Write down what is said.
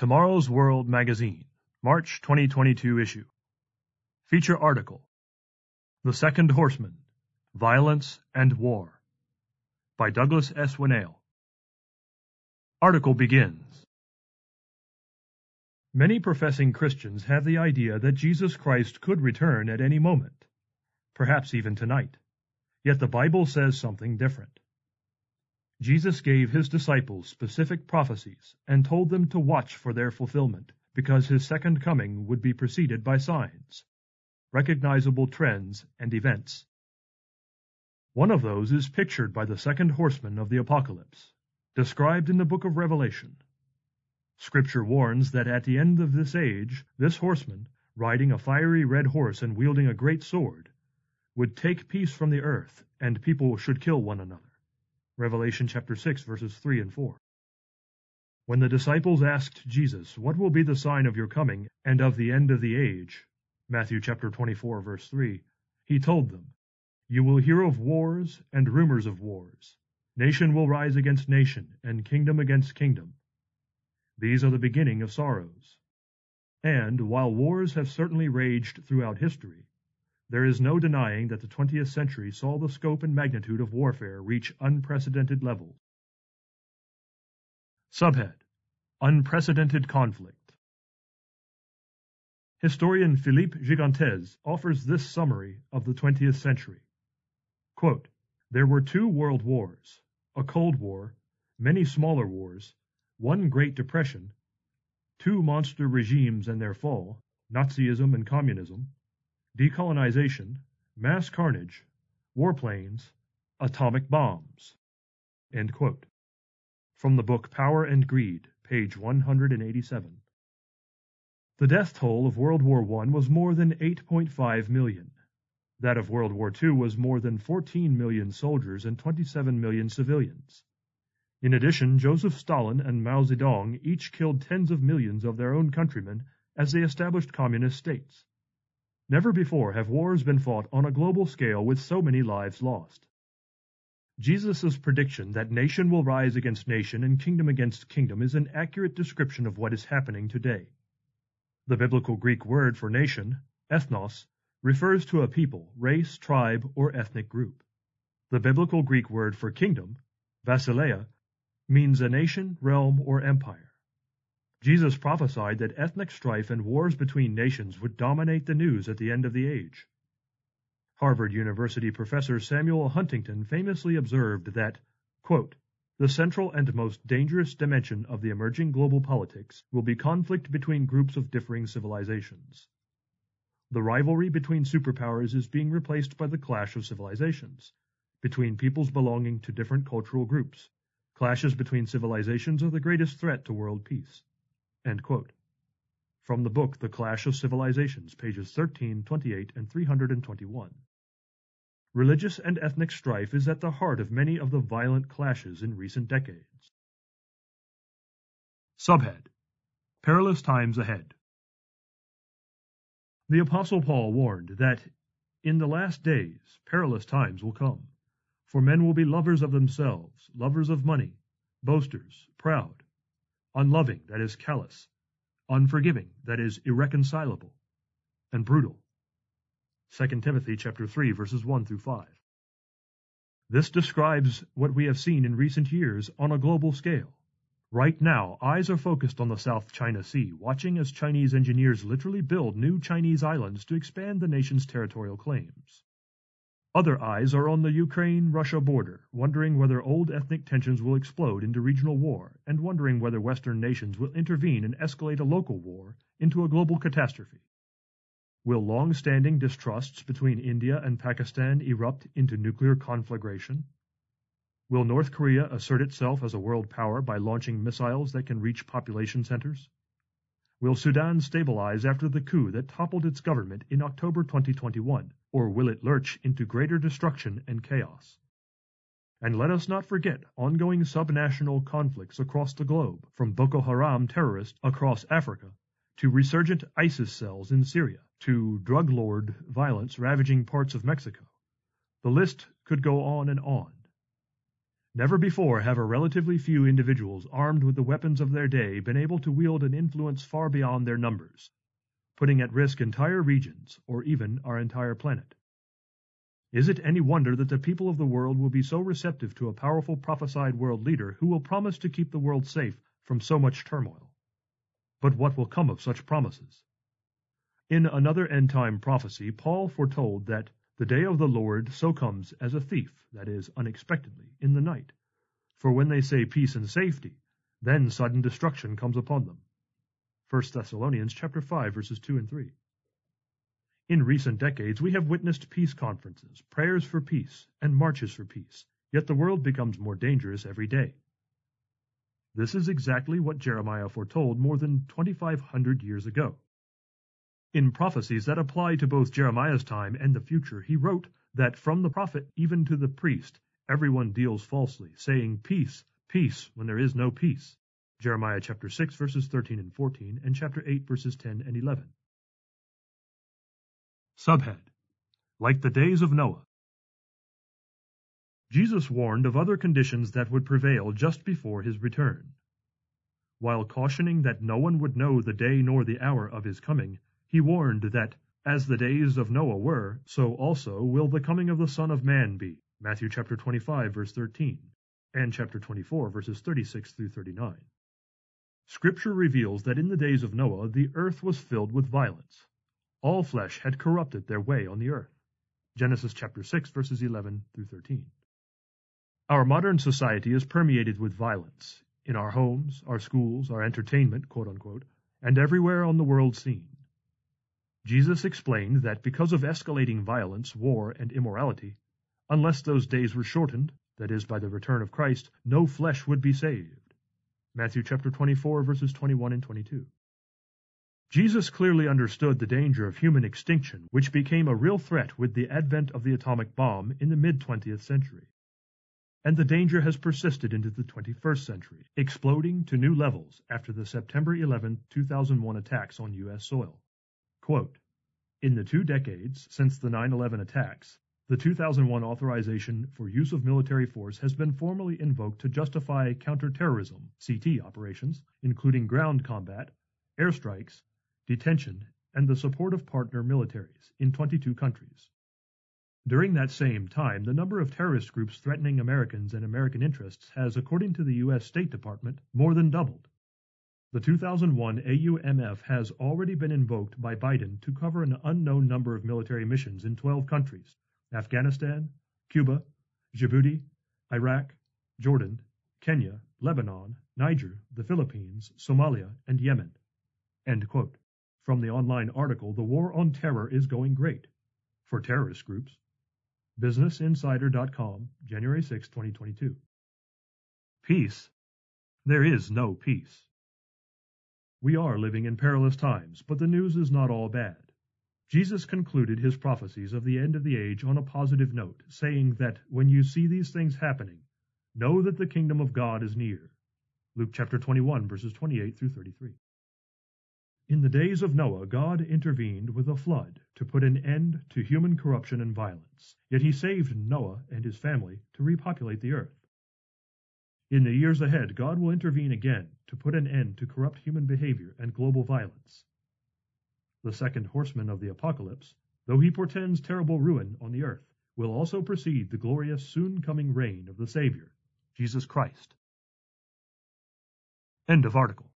Tomorrow's World Magazine, March 2022 issue. Feature article, The Second Horseman, Violence and War, by Douglas S. Winnell. Article begins. Many professing Christians have the idea that Jesus Christ could return at any moment, perhaps even tonight. Yet the Bible says something different. Jesus gave his disciples specific prophecies and told them to watch for their fulfillment because his second coming would be preceded by signs, recognizable trends, and events. One of those is pictured by the second horseman of the apocalypse, described in the book of Revelation. Scripture warns that at the end of this age, this horseman, riding a fiery red horse and wielding a great sword, would take peace from the earth, and people should kill one another. Revelation chapter 6, verses 3 and 4. When the disciples asked Jesus, "What will be the sign of your coming and of the end of the age?" Matthew chapter 24, verse 3, he told them, "You will hear of wars and rumors of wars. Nation will rise against nation, and kingdom against kingdom. These are the beginning of sorrows." And, while wars have certainly raged throughout history, there is no denying that the 20th century saw the scope and magnitude of warfare reach unprecedented levels. Subhead: Unprecedented Conflict. Historian Philippe Gigantes offers this summary of the 20th century. Quote, "There were two world wars, a Cold War, many smaller wars, one Great Depression, two monster regimes and their fall, Nazism and Communism, decolonization, mass carnage, warplanes, atomic bombs." End quote. From the book Power and Greed, page 187. The death toll of World War I was more than 8.5 million. That of World War II was more than 14 million soldiers and 27 million civilians. In addition, Joseph Stalin and Mao Zedong each killed tens of millions of their own countrymen as they established communist states. Never before have wars been fought on a global scale with so many lives lost. Jesus' prediction that nation will rise against nation and kingdom against kingdom is an accurate description of what is happening today. The biblical Greek word for nation, ethnos, refers to a people, race, tribe, or ethnic group. The biblical Greek word for kingdom, basileia, means a nation, realm, or empire. Jesus prophesied that ethnic strife and wars between nations would dominate the news at the end of the age. Harvard University professor Samuel Huntington famously observed that, quote, "The central and most dangerous dimension of the emerging global politics will be conflict between groups of differing civilizations. The rivalry between superpowers is being replaced by the clash of civilizations, between peoples belonging to different cultural groups. Clashes between civilizations are the greatest threat to world peace." End quote. From the book The Clash of Civilizations, pages 13, 28, and 321. Religious and ethnic strife is at the heart of many of the violent clashes in recent decades. Subhead: Perilous Times Ahead. The Apostle Paul warned that, "In the last days, perilous times will come. For men will be lovers of themselves, lovers of money, boasters, proud, unloving, that is callous, unforgiving, that is irreconcilable, and brutal." 2 Timothy chapter 3, verses 1 through 5. This describes what we have seen in recent years on a global scale. Right now, eyes are focused on the South China Sea, watching as Chinese engineers literally build new Chinese islands to expand the nation's territorial claims. Other eyes are on the Ukraine-Russia border, wondering whether old ethnic tensions will explode into regional war, and wondering whether Western nations will intervene and escalate a local war into a global catastrophe. Will long-standing distrusts between India and Pakistan erupt into nuclear conflagration? Will North Korea assert itself as a world power by launching missiles that can reach population centers? Will Sudan stabilize after the coup that toppled its government in October 2021, or will it lurch into greater destruction and chaos? And let us not forget ongoing subnational conflicts across the globe, from Boko Haram terrorists across Africa, to resurgent ISIS cells in Syria, to drug lord violence ravaging parts of Mexico. The list could go on and on. Never before have a relatively few individuals armed with the weapons of their day been able to wield an influence far beyond their numbers, putting at risk entire regions or even our entire planet. Is it any wonder that the people of the world will be so receptive to a powerful prophesied world leader who will promise to keep the world safe from so much turmoil? But what will come of such promises? In another end-time prophecy, Paul foretold that the day of the Lord so comes as a thief, that is, unexpectedly, in the night. For when they say peace and safety, then sudden destruction comes upon them. 1 Thessalonians chapter 5, verses 2 and 3. In recent decades, we have witnessed peace conferences, prayers for peace, and marches for peace, yet the world becomes more dangerous every day. This is exactly what Jeremiah foretold more than 2,500 years ago. In prophecies that apply to both Jeremiah's time and the future, he wrote that from the prophet even to the priest, everyone deals falsely, saying, "Peace, peace," when there is no peace. Jeremiah chapter 6, verses 13 and 14, and chapter 8, verses 10 and 11. Subhead: Like the days of Noah. Jesus warned of other conditions that would prevail just before his return. While cautioning that no one would know the day nor the hour of his coming, he warned that, as the days of Noah were, so also will the coming of the Son of Man be. Matthew chapter 25, verse 13, and chapter 24, verses 36 through 39. Scripture reveals that in the days of Noah, the earth was filled with violence. All flesh had corrupted their way on the earth. Genesis chapter 6, verses 11 through 13. Our modern society is permeated with violence, in our homes, our schools, our entertainment, quote-unquote, and everywhere on the world scene. Jesus explained that because of escalating violence, war, and immorality, unless those days were shortened, that is, by the return of Christ, no flesh would be saved. Matthew chapter 24, verses 21 and 22. Jesus clearly understood the danger of human extinction, which became a real threat with the advent of the atomic bomb in the mid-20th century. And the danger has persisted into the 21st century, exploding to new levels after the September 11, 2001 attacks on U.S. soil. Quote, "In the 2 decades since the 9/11 attacks, the 2001 authorization for use of military force has been formally invoked to justify counterterrorism (CT) operations, including ground combat, airstrikes, detention, and the support of partner militaries in 22 countries. During that same time, the number of terrorist groups threatening Americans and American interests has, according to the U.S. State Department, more than doubled. The 2001 AUMF has already been invoked by Biden to cover an unknown number of military missions in 12 countries, Afghanistan, Cuba, Djibouti, Iraq, Jordan, Kenya, Lebanon, Niger, the Philippines, Somalia, and Yemen." End quote. From the online article, "The War on Terror is Going Great" for terrorist groups. BusinessInsider.com, January 6, 2022. Peace. There is no peace. We are living in perilous times, but the news is not all bad. Jesus concluded his prophecies of the end of the age on a positive note, saying that when you see these things happening, know that the kingdom of God is near. Luke chapter 21, verses 28 through 33. In the days of Noah, God intervened with a flood to put an end to human corruption and violence, yet he saved Noah and his family to repopulate the earth. In the years ahead, God will intervene again to put an end to corrupt human behavior and global violence. The second horseman of the apocalypse, though he portends terrible ruin on the earth, will also precede the glorious soon-coming reign of the Savior, Jesus Christ. End of article.